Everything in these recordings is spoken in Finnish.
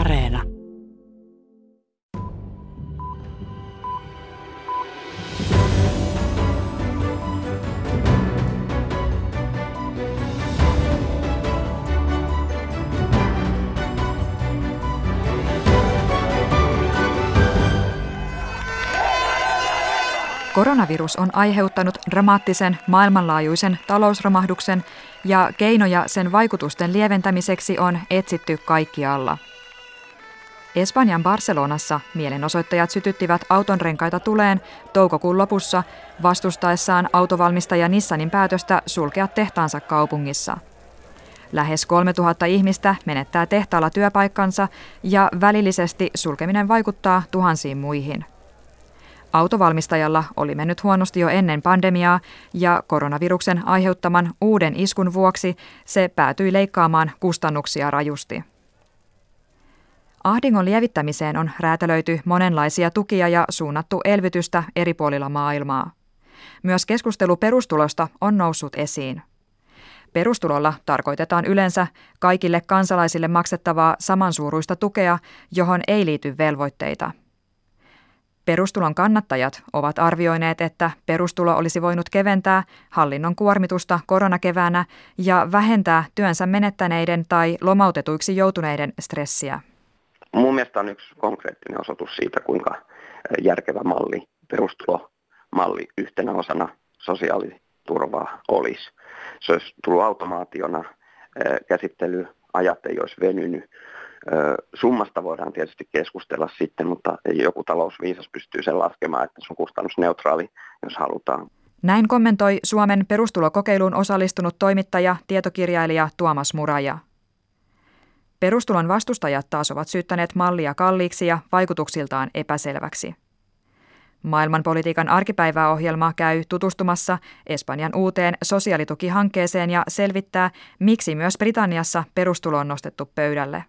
Areena. Koronavirus on aiheuttanut dramaattisen maailmanlaajuisen talousromahduksen ja keinoja sen vaikutusten lieventämiseksi on etsitty kaikkialla. Espanjan Barcelonassa mielenosoittajat sytyttivät autonrenkaita tuleen toukokuun lopussa vastustaessaan autovalmistaja Nissanin päätöstä sulkea tehtaansa kaupungissa. Lähes 3000 ihmistä menettää tehtaalla työpaikkansa ja välillisesti sulkeminen vaikuttaa tuhansiin muihin. Autovalmistajalla oli mennyt huonosti jo ennen pandemiaa ja koronaviruksen aiheuttaman uuden iskun vuoksi se päätyi leikkaamaan kustannuksia rajusti. Ahdingon lievittämiseen on räätälöity monenlaisia tukia ja suunnattu elvytystä eri puolilla maailmaa. Myös keskustelu perustulosta on noussut esiin. Perustulolla tarkoitetaan yleensä kaikille kansalaisille maksettavaa samansuuruista tukea, johon ei liity velvoitteita. Perustulon kannattajat ovat arvioineet, että perustulo olisi voinut keventää hallinnon kuormitusta koronakeväänä ja vähentää työnsä menettäneiden tai lomautetuiksi joutuneiden stressiä. Mun mielestä on yksi konkreettinen osoitus siitä, kuinka järkevä malli perustulomalli yhtenä osana sosiaaliturvaa olisi. Se olisi tullut automaationa, käsittelyajat ei olisi venynyt. Summasta voidaan tietysti keskustella sitten, mutta joku talousviisas pystyy sen laskemaan, että se on kustannusneutraali, jos halutaan. Näin kommentoi Suomen perustulokokeiluun osallistunut toimittaja, tietokirjailija Tuomas Muraja. Perustulon vastustajat taas ovat syyttäneet mallia kalliiksi ja vaikutuksiltaan epäselväksi. Maailmanpolitiikan arkipäivää -ohjelma käy tutustumassa Espanjan uuteen sosiaalitukihankkeeseen ja selvittää, miksi myös Britanniassa perustulo on nostettu pöydälle.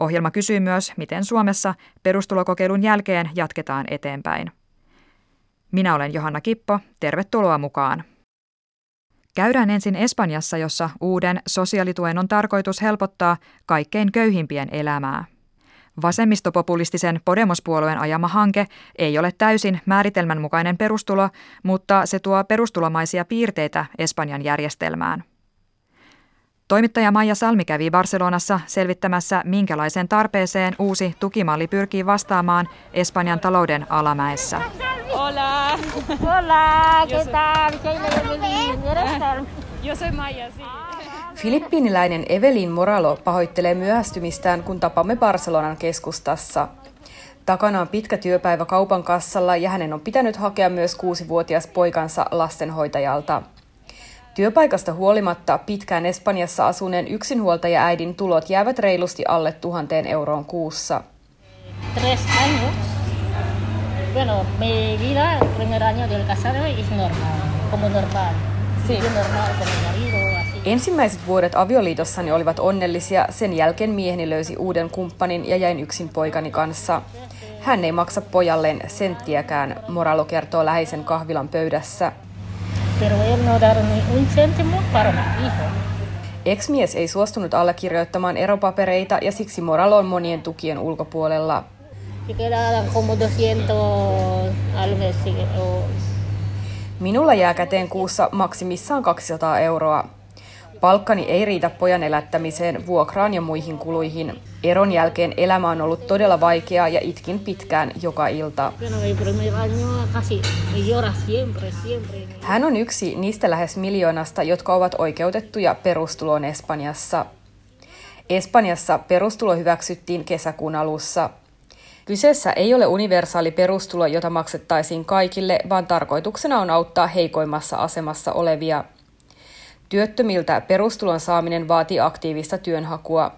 Ohjelma kysyy myös, miten Suomessa perustulokokeilun jälkeen jatketaan eteenpäin. Minä olen Johanna Kippo, tervetuloa mukaan. Käydään ensin Espanjassa, jossa uuden sosiaalituen on tarkoitus helpottaa kaikkein köyhimpien elämää. Vasemmistopopulistisen Podemos-puolueen ajama hanke ei ole täysin määritelmän mukainen perustulo, mutta se tuo perustulomaisia piirteitä Espanjan järjestelmään. Toimittaja Maija Salmi kävi Barcelonassa selvittämässä, minkälaiseen tarpeeseen uusi tukimalli pyrkii vastaamaan Espanjan talouden alamäessä. Hola. Hola, ¿qué tal? Yo soy Maija. Filippiiniläinen Evelin Moralo pahoittelee myöhästymistään, kun tapamme Barcelonan keskustassa. Takana on pitkä työpäivä kaupan kassalla ja hänen on pitänyt hakea myös 6-vuotias poikansa lastenhoitajalta. Työpaikasta huolimatta pitkään Espanjassa asuneen yksinhuoltajaäidin tulot jäävät reilusti alle 1 000 euroon kuussa. 3 años. Bueno, mi vida el primer año del casado es normal, como normal. Sí, normal como marido, así. Ensimmäiset vuodet avioliitossani olivat onnellisia, sen jälkeen mieheni löysi uuden kumppanin ja jäin yksin poikani kanssa. Hän ei maksa pojalleen senttiäkään, Moralo kertoo läheisen kahvilan pöydässä. Ex-mies ei suostunut allekirjoittamaan eropapereita ja siksi Moralo on monien tukien ulkopuolella. Minulla jää käteen kuussa maksimissaan 200 euroa. Palkkani ei riitä pojan elättämiseen, vuokraan ja muihin kuluihin. Eron jälkeen elämä on ollut todella vaikeaa ja itkin pitkään joka ilta. Hän on yksi niistä lähes 1 miljoonasta, jotka ovat oikeutettuja perustuloon Espanjassa. Espanjassa perustulo hyväksyttiin kesäkuun alussa. Kyseessä ei ole universaali perustulo, jota maksettaisiin kaikille, vaan tarkoituksena on auttaa heikoimmassa asemassa olevia. Työttömiltä perustulon saaminen vaatii aktiivista työnhakua.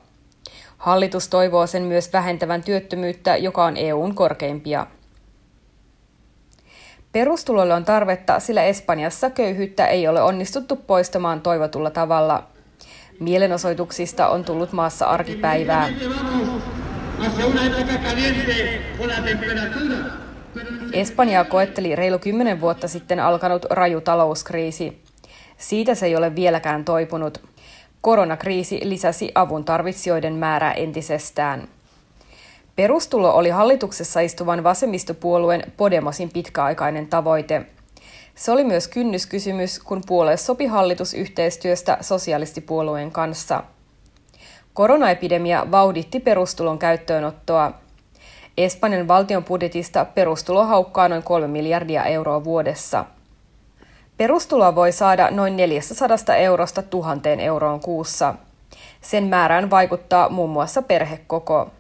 Hallitus toivoo sen myös vähentävän työttömyyttä, joka on EU:n korkeimpia. Perustulolle on tarvetta, sillä Espanjassa köyhyyttä ei ole onnistuttu poistamaan toivotulla tavalla. Mielenosoituksista on tullut maassa arkipäivää. Espanjaa koetteli reilu 10 vuotta sitten alkanut raju talouskriisi. Siitä se ei ole vieläkään toipunut. Koronakriisi lisäsi avun tarvitsijoiden määrää entisestään. Perustulo oli hallituksessa istuvan vasemmistopuolueen Podemosin pitkäaikainen tavoite. Se oli myös kynnyskysymys, kun puolue sopi hallitusyhteistyöstä sosialistipuolueen kanssa. Koronaepidemia vauhditti perustulon käyttöönottoa. Espanjan valtion budjetista perustulo haukkaa noin 3 miljardia euroa vuodessa. Perustuloa voi saada noin 400 eurosta 1 000 euroon kuussa. Sen määrään vaikuttaa muun muassa perhekoko.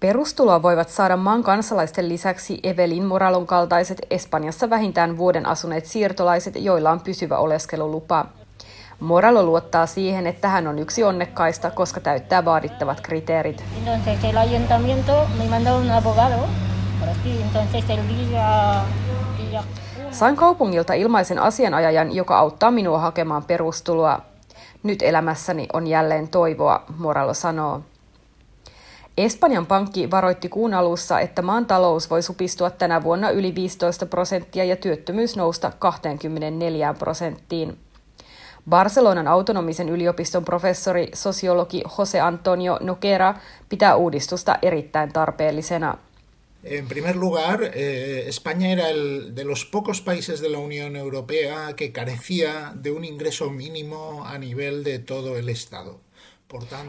Perustuloa voivat saada maan kansalaisten lisäksi Evelin Moralon kaltaiset Espanjassa vähintään vuoden asuneet siirtolaiset, joilla on pysyvä oleskelulupa. Moralo luottaa siihen, että hän on yksi onnekkaista, koska täyttää vaadittavat kriteerit. Sain kaupungilta ilmaisen asianajajan, joka auttaa minua hakemaan perustuloa. Nyt elämässäni on jälleen toivoa, Moralo sanoo. Espanjan pankki varoitti kuun alussa, että maan talous voi supistua tänä vuonna yli 15% ja työttömyys nousta 24%. Barcelonan autonomisen yliopiston professori, sosiologi José Antonio Noguera pitää uudistusta erittäin tarpeellisena. En primer lugar, España era de los pocos países de la Unión Europea que carecía de un ingreso mínimo a nivel de todo el Estado.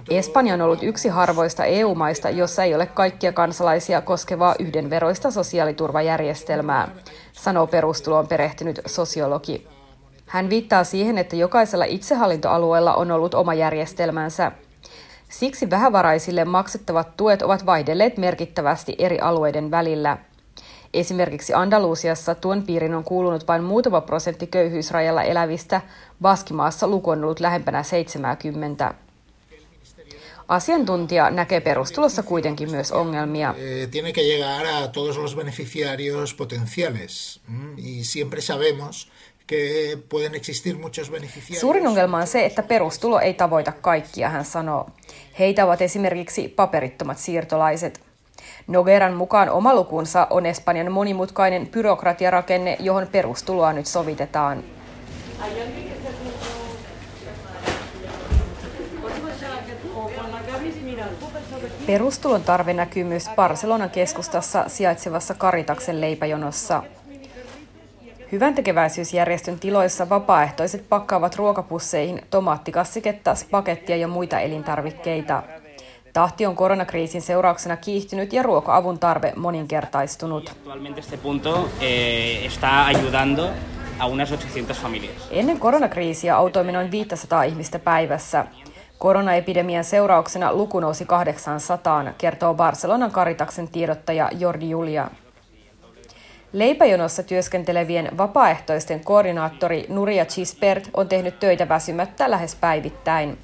Espanja on ollut yksi harvoista EU-maista, jossa ei ole kaikkia kansalaisia koskevaa yhdenveroista sosiaaliturvajärjestelmää, sanoo perustuloon perehtynyt sosiologi. Hän viittaa siihen, että jokaisella itsehallintoalueella on ollut oma järjestelmänsä. Siksi vähävaraisille maksettavat tuet ovat vaihdelleet merkittävästi eri alueiden välillä. Esimerkiksi Andalusiassa tuon piirin on kuulunut vain muutama prosentti köyhyysrajalla elävistä, Baskimaassa luku on ollut lähempänä 70. Asiantuntija näkee perustulossa kuitenkin myös ongelmia. Tiene que llegar a todos los beneficiarios potenciales y siempre sabemos que pueden existir muchos beneficiarios. Suurin ongelma on se, että perustulo ei tavoita kaikkia, hän sanoo. Heitä ovat esimerkiksi paperittomat siirtolaiset. Nogueran mukaan oma lukunsa on Espanjan monimutkainen byrokratiarakenne, johon perustuloa nyt sovitetaan. Perustulon tarve näkyy myös Barcelonan keskustassa sijaitsevassa Caritaksen leipäjonossa. Hyväntekeväisyysjärjestön tiloissa vapaaehtoiset pakkaavat ruokapusseihin tomaattikassiketta, spagettia ja muita elintarvikkeita. Tahti on koronakriisin seurauksena kiihtynyt ja ruoka-avun tarve moninkertaistunut. Ennen koronakriisiä autoimme noin 500 ihmistä päivässä. Koronaepidemian seurauksena luku nousi 800, kertoo Barcelonan Caritaksen tiedottaja Jordi Julia. Leipäjonossa työskentelevien vapaaehtoisten koordinaattori Núria Gisbert on tehnyt töitä väsymättä lähes päivittäin.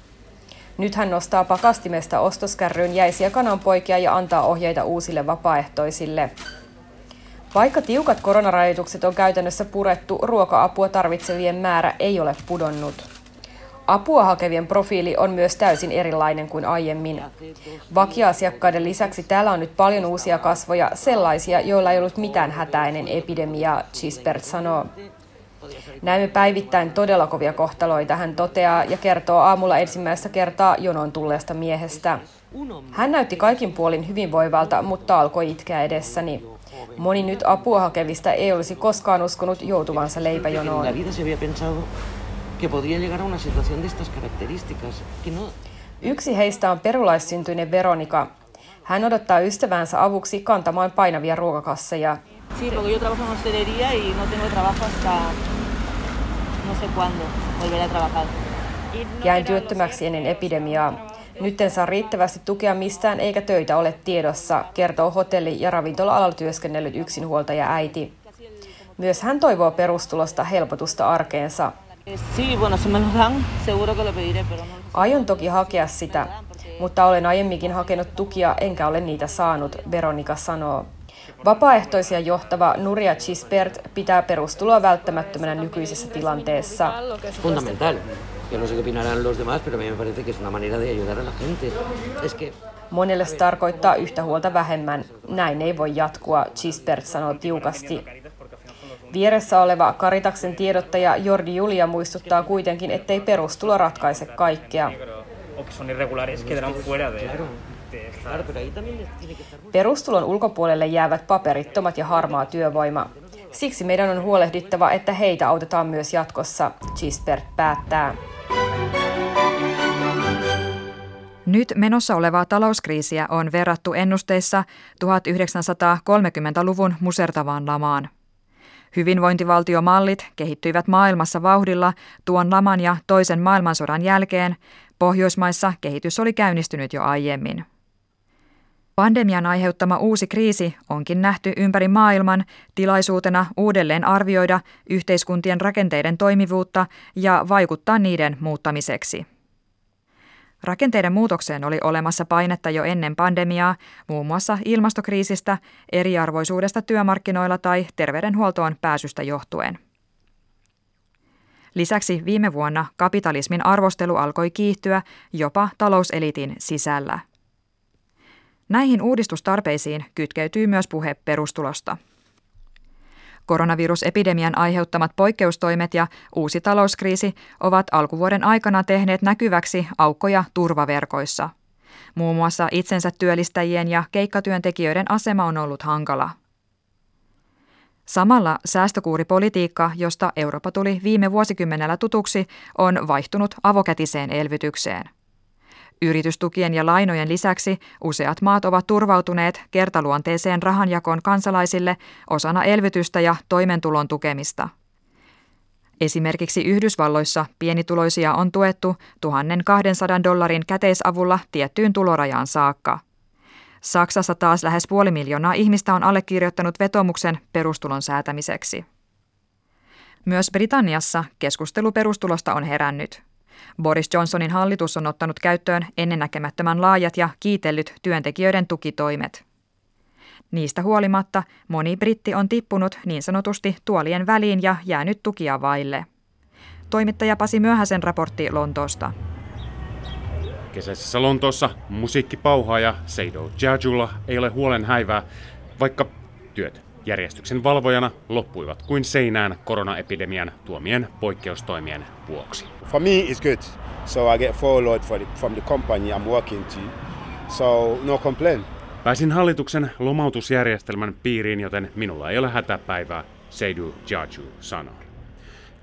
Nyt hän nostaa pakastimesta ostoskärryyn jäisiä kananpoikia ja antaa ohjeita uusille vapaaehtoisille. Vaikka tiukat koronarajoitukset on käytännössä purettu, ruoka-apua tarvitsevien määrä ei ole pudonnut. Apua hakevien profiili on myös täysin erilainen kuin aiemmin. Vakioasiakkaiden lisäksi täällä on nyt paljon uusia kasvoja, sellaisia, joilla ei ollut mitään hätäinen epidemiaa, Gisbert sanoo. Näemme päivittäin todella kovia kohtaloita, hän toteaa ja kertoo aamulla ensimmäistä kertaa jonon tulleesta miehestä. Hän näytti kaikin puolin hyvinvoivalta, mutta alkoi itkeä edessäni. Moni nyt apua hakevista ei olisi koskaan uskonut joutuvansa leipäjonoon. Yksi heistä on perulaissyntyinen Veronika. Hän odottaa ystävänsä avuksi kantamaan painavia ruokakasseja. Jäin työttömäksi ennen epidemiaa. Nyt en saa riittävästi tukea mistään eikä töitä ole tiedossa, kertoo hotelli- ja ravintola-alalla työskennellyt yksinhuoltaja äiti. Myös hän toivoo perustulosta helpotusta arkeensa. Aion toki hakea sitä, mutta olen aiemminkin hakenut tukia enkä ole niitä saanut, Veronika sanoo. Vapaaehtoisia johtava Núria Gisbert pitää perustuloa välttämättömänä nykyisessä tilanteessa. Monelle se tarkoittaa yhtä huolta vähemmän. Näin ei voi jatkua, Gisbert sanoo tiukasti. Vieressä oleva Caritaksen tiedottaja Jordi Julia muistuttaa kuitenkin, ettei perustulo ratkaise kaikkea. Perustulon ulkopuolelle jäävät paperittomat ja harmaa työvoima. Siksi meidän on huolehdittava, että heitä autetaan myös jatkossa, Gisbert päättää. Nyt menossa olevaa talouskriisiä on verrattu ennusteissa 1930-luvun musertavaan lamaan. Hyvinvointivaltiomallit kehittyivät maailmassa vauhdilla tuon laman ja toisen maailmansodan jälkeen. Pohjoismaissa kehitys oli käynnistynyt jo aiemmin. Pandemian aiheuttama uusi kriisi onkin nähty ympäri maailman tilaisuutena uudelleen arvioida yhteiskuntien rakenteiden toimivuutta ja vaikuttaa niiden muuttamiseksi. Rakenteiden muutokseen oli olemassa painetta jo ennen pandemiaa, muun muassa ilmastokriisistä, eriarvoisuudesta työmarkkinoilla tai terveydenhuoltoon pääsystä johtuen. Lisäksi viime vuonna kapitalismin arvostelu alkoi kiihtyä jopa talouseliitin sisällä. Näihin uudistustarpeisiin kytkeytyy myös puhe perustulosta. Koronavirusepidemian aiheuttamat poikkeustoimet ja uusi talouskriisi ovat alkuvuoden aikana tehneet näkyväksi aukkoja turvaverkoissa. Muun muassa itsensä työllistäjien ja keikkatyöntekijöiden asema on ollut hankala. Samalla säästökuuripolitiikka, josta Eurooppa tuli viime vuosikymmenellä tutuksi, on vaihtunut avokätiseen elvytykseen. Yritystukien ja lainojen lisäksi useat maat ovat turvautuneet kertaluonteiseen rahanjakoon kansalaisille osana elvytystä ja toimeentulon tukemista. Esimerkiksi Yhdysvalloissa pienituloisia on tuettu $1,200 käteisavulla tiettyyn tulorajaan saakka. Saksassa taas lähes 500 000 ihmistä on allekirjoittanut vetoomuksen perustulon säätämiseksi. Myös Britanniassa keskustelu perustulosta on herännyt. Boris Johnsonin hallitus on ottanut käyttöön ennennäkemättömän laajat ja kiitellyt työntekijöiden tukitoimet. Niistä huolimatta moni britti on tippunut niin sanotusti tuolien väliin ja jäänyt tukia vaille. Toimittaja Pasi Myöhäsen raportti Lontoosta. Kesäisessä Lontoossa musiikkipauhaaja Seidu Jajulla ei ole huolen häivää, vaikka työt järjestyksen valvojana loppuivat kuin seinään koronaepidemian tuomien poikkeustoimien vuoksi. For me it's good. So I get followed from the company I'm working to. So no complain. Pääsin hallituksen lomautusjärjestelmän piiriin, joten minulla ei ole hätäpäivää, Seidu Jaju sanoi.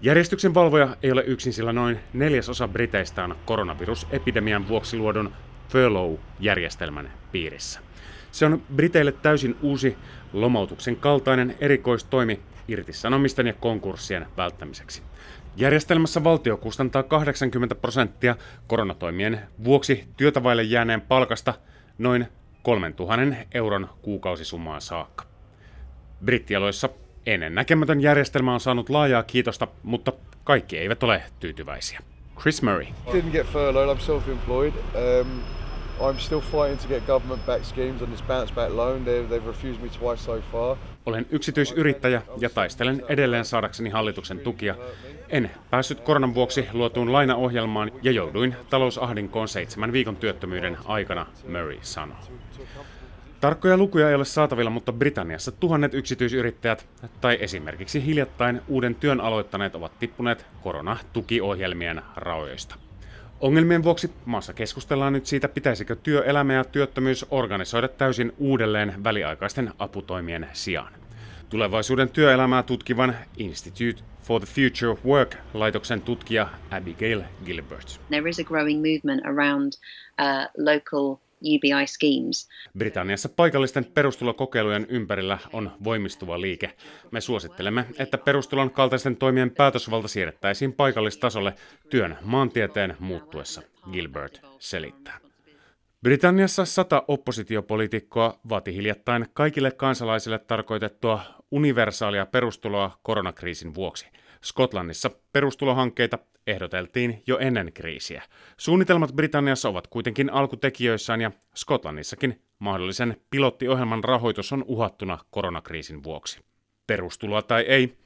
Järjestyksen valvoja ei ole yksin, sillä noin 1/4 briteistä on koronavirusepidemian vuoksi luodun furlough-järjestelmän piirissä. Se on briteille täysin uusi lomautuksen kaltainen erikoistoimi irtisanomisten ja konkurssien välttämiseksi. Järjestelmässä valtio kustantaa 80% koronatoimien vuoksi työtä vaille jääneen palkasta noin 3 000 euron kuukausisumaa saakka. Brittialoissa ennennäkemätön järjestelmä on saanut laajaa kiitosta, mutta kaikki eivät ole tyytyväisiä. Chris Murray. Didn't get furloughed, I'm self-employed. I'm still fighting to get government back schemes on this bounce back loan. They've refused me twice so far. Olen yksityisyrittäjä ja taistelen edelleen saadakseni hallituksen tukia. En päässyt koronan vuoksi luotuun lainaohjelmaan ja jouduin talousahdinkoon 7 viikon työttömyyden aikana, Murray sanoi. Tarkkoja lukuja ei ole saatavilla, mutta Britanniassa 1 000 yksityisyrittäjät tai esimerkiksi hiljattain uuden työn aloittaneet ovat tippuneet koronatukiohjelmien raoista. Ongelmien vuoksi maassa keskustellaan nyt siitä, pitäisikö työelämä ja työttömyys organisoida täysin uudelleen väliaikaisten aputoimien sijaan. Tulevaisuuden työelämää tutkivan Institute for the Future of Work -laitoksen tutkija Abigail Gilbert. There is a growing movement around local UBI schemes. Britanniassa paikallisten perustulokokeilujen ympärillä on voimistuva liike. Me suosittelemme, että perustulon kaltaisten toimien päätösvalta siirrettäisiin paikallistasolle työn maantieteen muuttuessa, Gilbert selittää. Britanniassa 100 oppositiopoliitikkoa vaati hiljattain kaikille kansalaisille tarkoitettua universaalia perustuloa koronakriisin vuoksi. Skotlannissa perustulohankkeita ehdoteltiin jo ennen kriisiä. Suunnitelmat Britanniassa ovat kuitenkin alkutekijöissään ja Skotlannissakin mahdollisen pilottiohjelman rahoitus on uhattuna koronakriisin vuoksi. Perustuloa tai ei,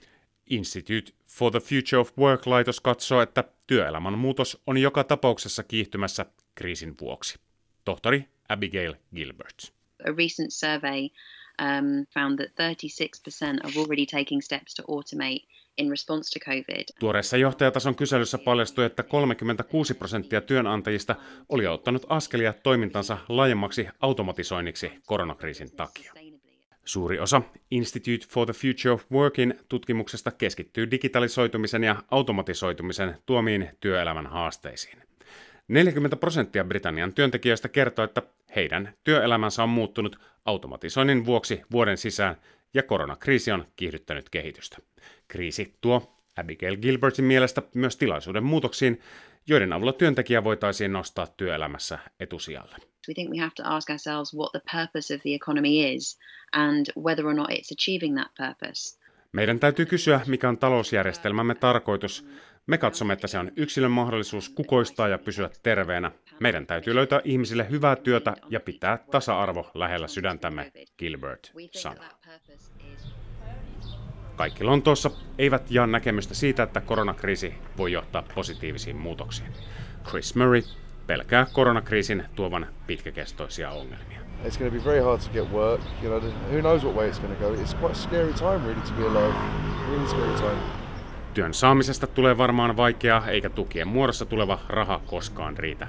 Institute for the Future of Work-laitos katsoo, että työelämän muutos on joka tapauksessa kiihtymässä kriisin vuoksi. Tohtori Abigail Gilbert. A recent survey found that 36% are already taking steps to automate in response to COVID. Tuoreessa johtajatason kyselyssä paljastui, että 36% työnantajista oli ottanut askelia toimintansa laajemmaksi automatisoinniksi koronakriisin takia. Suuri osa Institute for the Future of Workin tutkimuksesta keskittyy digitalisoitumisen ja automatisoitumisen tuomiin työelämän haasteisiin. 40% Britannian työntekijöistä kertoo, että heidän työelämänsä on muuttunut automatisoinnin vuoksi vuoden sisään ja koronakriisi on kiihdyttänyt kehitystä. Kriisi tuo Abigail Gilbertin mielestä myös tilaisuuden muutoksiin, joiden avulla työntekijä voitaisiin nostaa työelämässä etusijalle. We think we have to ask ourselves what the purpose of the economy is and whether or not it's achieving that purpose. Meidän täytyy kysyä, mikä on talousjärjestelmämme tarkoitus. Me katsomme, että se on yksilön mahdollisuus kukoistaa ja pysyä terveenä. Meidän täytyy löytää ihmisille hyvää työtä ja pitää tasa-arvo lähellä sydäntämme, Gilbert sanoi. Kaikki Lontoossa eivät jaa näkemystä siitä, että koronakriisi voi johtaa positiivisiin muutoksiin. Chris Murray pelkää koronakriisin tuovan pitkäkestoisia ongelmia. It's going to be very hard to get work. You know, who knows what way it's going to go. It's quite a scary time really to be alive. Really scary time. Työn saamisesta tulee varmaan vaikeaa, eikä tukien muodossa tuleva raha koskaan riitä.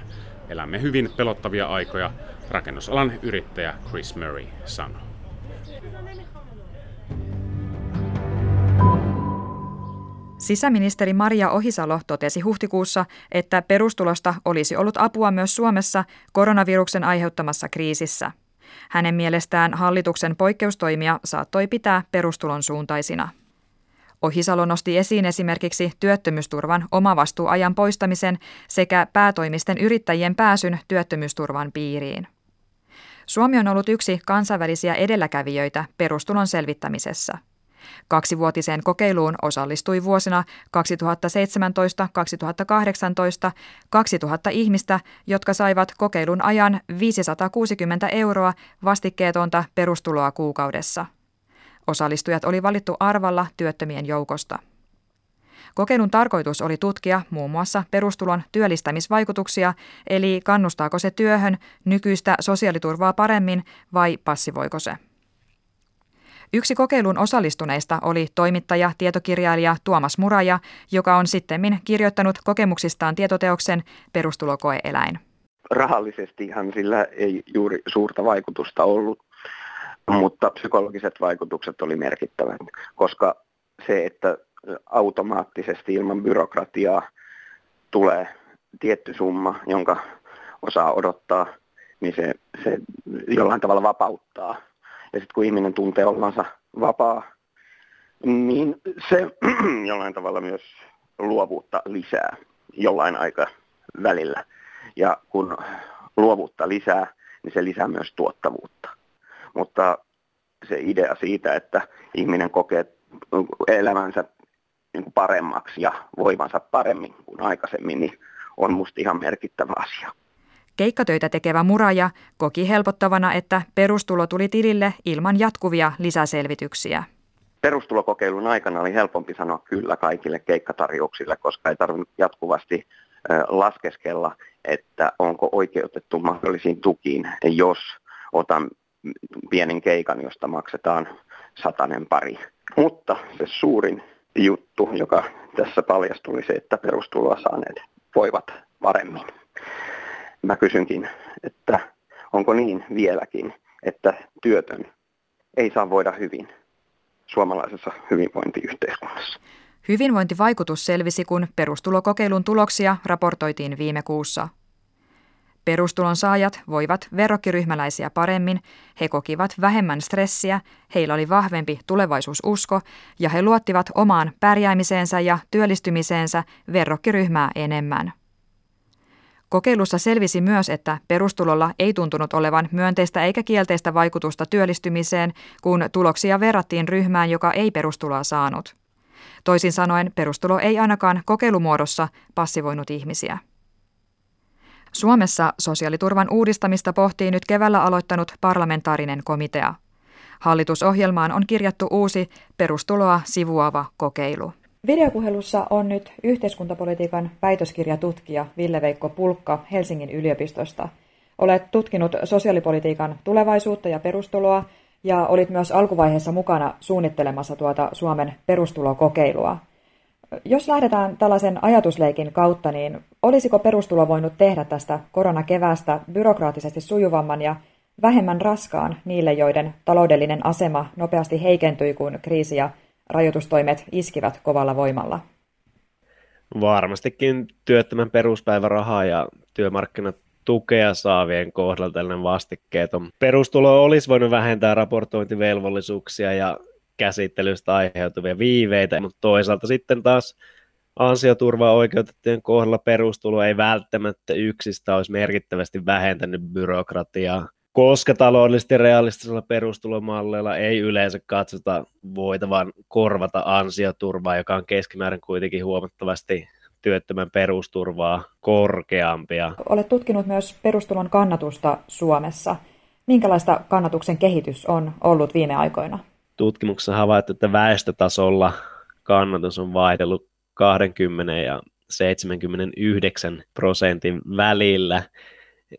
Elämme hyvin pelottavia aikoja, rakennusalan yrittäjä Chris Murray sanoi. Sisäministeri Maria Ohisalo totesi huhtikuussa, että perustulosta olisi ollut apua myös Suomessa koronaviruksen aiheuttamassa kriisissä. Hänen mielestään hallituksen poikkeustoimia saattoi pitää perustulon suuntaisina. Ohisalo nosti esiin esimerkiksi työttömyysturvan omavastuuajan poistamisen sekä päätoimisten yrittäjien pääsyn työttömyysturvan piiriin. Suomi on ollut yksi kansainvälisiä edelläkävijöitä perustulon selvittämisessä. 2-vuotiseen kokeiluun osallistui vuosina 2017-2018 2 000 ihmistä, jotka saivat kokeilun ajan 560 € vastikkeetonta perustuloa kuukaudessa. Osallistujat oli valittu arvalla työttömien joukosta. Kokeilun tarkoitus oli tutkia muun muassa perustulon työllistämisvaikutuksia, eli kannustaako se työhön nykyistä sosiaaliturvaa paremmin vai passivoiko se. Yksi kokeiluun osallistuneista oli toimittaja, tietokirjailija Tuomas Muraja, joka on sittemmin kirjoittanut kokemuksistaan tietoteoksen Perustulokoe-eläin. Rahallisestihan sillä ei juuri suurta vaikutusta ollut, mutta psykologiset vaikutukset oli merkittävät, koska se, että automaattisesti ilman byrokratiaa tulee tietty summa, jonka osaa odottaa, niin se jollain tavalla vapauttaa. Ja sitten kun ihminen tuntee ollansa vapaa, niin se jollain tavalla myös luovuutta lisää jollain aikavälillä. Ja kun luovuutta lisää, niin se lisää myös tuottavuutta. Mutta se idea siitä, että ihminen kokee elämänsä paremmaksi ja voimansa paremmin kuin aikaisemmin, niin on musta ihan merkittävä asia. Keikkatöitä tekevä Muraja koki helpottavana, että perustulo tuli tilille ilman jatkuvia lisäselvityksiä. Perustulokokeilun aikana oli helpompi sanoa kyllä kaikille keikkatarjouksille, koska ei tarvinnut jatkuvasti laskeskella, että onko oikeutettu mahdollisiin tukiin, jos otan pienen keikan, josta maksetaan 100 pari. Mutta se suurin juttu, joka tässä paljastui, oli se, että perustuloa saaneet voivat paremmin. Mä kysynkin, että onko niin vieläkin, että työtön ei saa voida hyvin suomalaisessa hyvinvointiyhteiskunnassa. Hyvinvointivaikutus selvisi, kun perustulokokeilun tuloksia raportoitiin viime kuussa. Perustulon saajat voivat verrokkiryhmäläisiä paremmin, he kokivat vähemmän stressiä, heillä oli vahvempi tulevaisuususko ja he luottivat omaan pärjäämiseensä ja työllistymiseensä verrokkiryhmää enemmän. Kokeilussa selvisi myös, että perustulolla ei tuntunut olevan myönteistä eikä kielteistä vaikutusta työllistymiseen, kun tuloksia verrattiin ryhmään, joka ei perustuloa saanut. Toisin sanoen perustulo ei ainakaan kokeilumuodossa passivoinut ihmisiä. Suomessa sosiaaliturvan uudistamista pohtii nyt keväällä aloittanut parlamentaarinen komitea. Hallitusohjelmaan on kirjattu uusi perustuloa sivuava kokeilu. Videopuhelussa on nyt yhteiskuntapolitiikan väitöskirjatutkija Ville Veikko Pulkka Helsingin yliopistosta. Olet tutkinut sosiaalipolitiikan tulevaisuutta ja perustuloa ja olit myös alkuvaiheessa mukana suunnittelemassa tuota Suomen perustulokokeilua. Jos lähdetään tällaisen ajatusleikin kautta, niin olisiko perustulo voinut tehdä tästä koronakeväästä byrokraattisesti sujuvamman ja vähemmän raskaan niille, joiden taloudellinen asema nopeasti heikentyi, kun kriisi ja rajoitustoimet iskivät kovalla voimalla? Varmastikin työttömän peruspäivärahaa ja työmarkkinatukea saavien kohdalla tällainen vastikkeeton perustulo olisi voinut vähentää raportointivelvollisuuksia ja käsittelystä aiheutuvia viiveitä, mutta toisaalta sitten taas ansioturvaa oikeutettujen kohdalla perustulo ei välttämättä yksistä olisi merkittävästi vähentänyt byrokratiaa, koska taloudellisesti realistisella perustulomalleilla ei yleensä katsota voitavan korvata ansioturvaa, joka on keskimäärin kuitenkin huomattavasti työttömän perusturvaa korkeampia. Olet tutkinut myös perustulon kannatusta Suomessa. Minkälaista kannatuksen kehitys on ollut viime aikoina? Tutkimuksessa havaittu, että väestötasolla kannatus on vaihdellut 20 ja 79% välillä,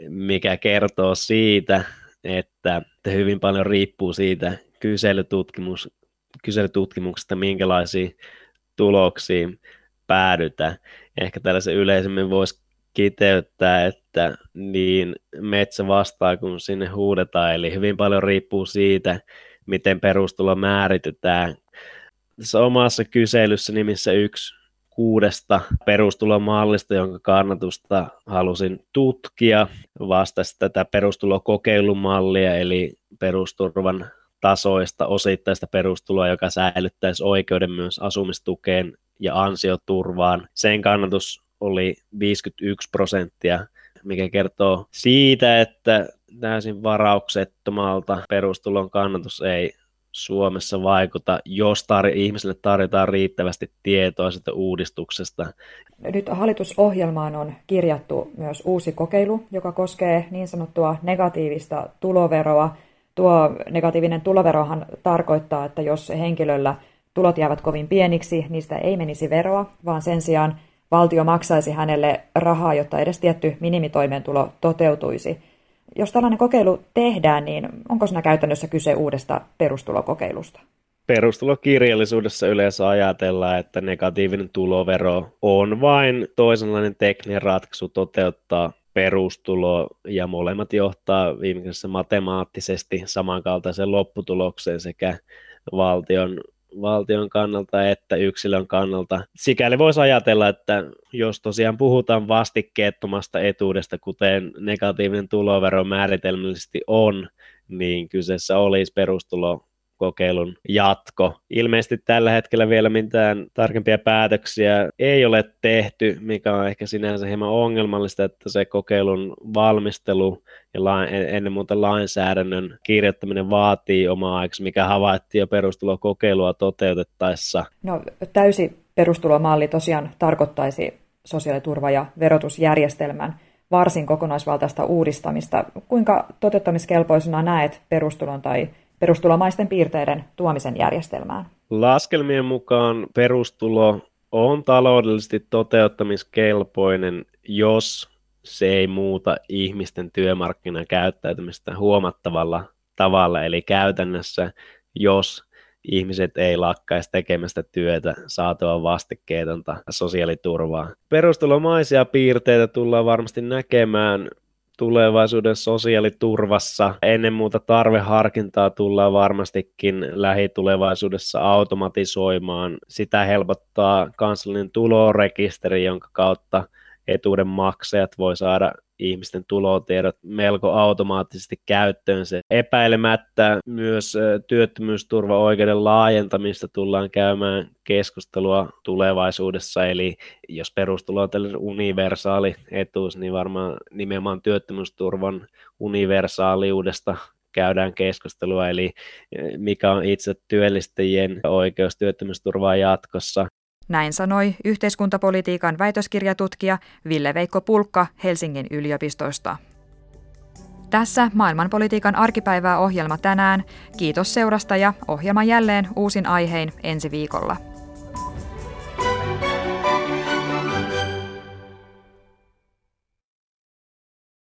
mikä kertoo siitä, että hyvin paljon riippuu siitä kyselytutkimuksesta, minkälaisiin tuloksiin päädytään. Ehkä tällaisen yleisemmin voisi kiteyttää, että niin metsä vastaa, kun sinne huudetaan, eli hyvin paljon riippuu siitä, miten perustulo määritetään. Tässä omassa kyselyssä nimissä 1/6 perustulomallista, jonka kannatusta halusin tutkia, vastasi tätä perustulokokeilumallia, eli perusturvan tasoista osittaista perustuloa, joka säilyttäisi oikeuden myös asumistukeen ja ansioturvaan. Sen kannatus oli 51%, mikä kertoo siitä, että täysin varauksettomalta perustulon kannatus ei Suomessa vaikuta, jos ihmisille tarjotaan riittävästi tietoa siitä uudistuksesta. Nyt hallitusohjelmaan on kirjattu myös uusi kokeilu, joka koskee niin sanottua negatiivista tuloveroa. Tuo negatiivinen tuloverohan tarkoittaa, että jos henkilöllä tulot jäävät kovin pieniksi, niistä ei menisi veroa, vaan sen sijaan valtio maksaisi hänelle rahaa, jotta edes tietty minimitoimeentulo toteutuisi. Jos tällainen kokeilu tehdään, niin onko siinä käytännössä kyse uudesta perustulokokeilusta? Perustulokirjallisuudessa yleensä ajatellaan, että negatiivinen tulovero on vain toisenlainen tekninen ratkaisu toteuttaa perustulo, ja molemmat johtaa viimeisessä matemaattisesti samankaltaiseen lopputulokseen sekä valtion kannalta että yksilön kannalta. Sikäli voisi ajatella, että jos tosiaan puhutaan vastikkeettomasta etuudesta, kuten negatiivinen tulovero määritelmällisesti on, niin kyseessä olisi perustulokokeilun jatko. Ilmeisesti tällä hetkellä vielä mitään tarkempia päätöksiä ei ole tehty, mikä on ehkä sinänsä hieman ongelmallista, että se kokeilun valmistelu ja ennen muuta lainsäädännön kirjoittaminen vaatii omaa aikaa, mikä havaittiin jo perustulokokeilua toteutettaessa. No, täysi perustulomalli tosiaan tarkoittaisi sosiaaliturva- ja verotusjärjestelmän varsin kokonaisvaltaista uudistamista. Kuinka toteuttamiskelpoisena näet perustulon tai perustulomaisten piirteiden tuomisen järjestelmään? Laskelmien mukaan perustulo on taloudellisesti toteuttamiskelpoinen, jos se ei muuta ihmisten työmarkkinan käyttäytymistä huomattavalla tavalla, eli käytännössä, jos ihmiset ei lakkaisi tekemästä työtä saatavan vastikkeetonta sosiaaliturvaa. Perustulomaisia piirteitä tullaan varmasti näkemään tulevaisuuden sosiaaliturvassa. Ennen muuta tarveharkintaa tullaan varmastikin lähitulevaisuudessa automatisoimaan. Sitä helpottaa kansallinen tulorekisteri, jonka kautta etuuden maksajat voi saada ihmisten tulotiedot melko automaattisesti käyttöönsä. Epäilemättä myös työttömyysturvaoikeuden laajentamista tullaan käymään keskustelua tulevaisuudessa, eli jos perustulo on tällainen universaali etuus, niin varmaan nimenomaan työttömyysturvan universaaliudesta käydään keskustelua, eli mikä on itse työllistäjien oikeus työttömyysturvaa jatkossa. Näin sanoi yhteiskuntapolitiikan väitöskirjatutkija Ville Veikko Pulkka Helsingin yliopistosta. Tässä Maailmanpolitiikan arkipäivää -ohjelma tänään. Kiitos seurasta ja ohjelma jälleen uusin aihein ensi viikolla.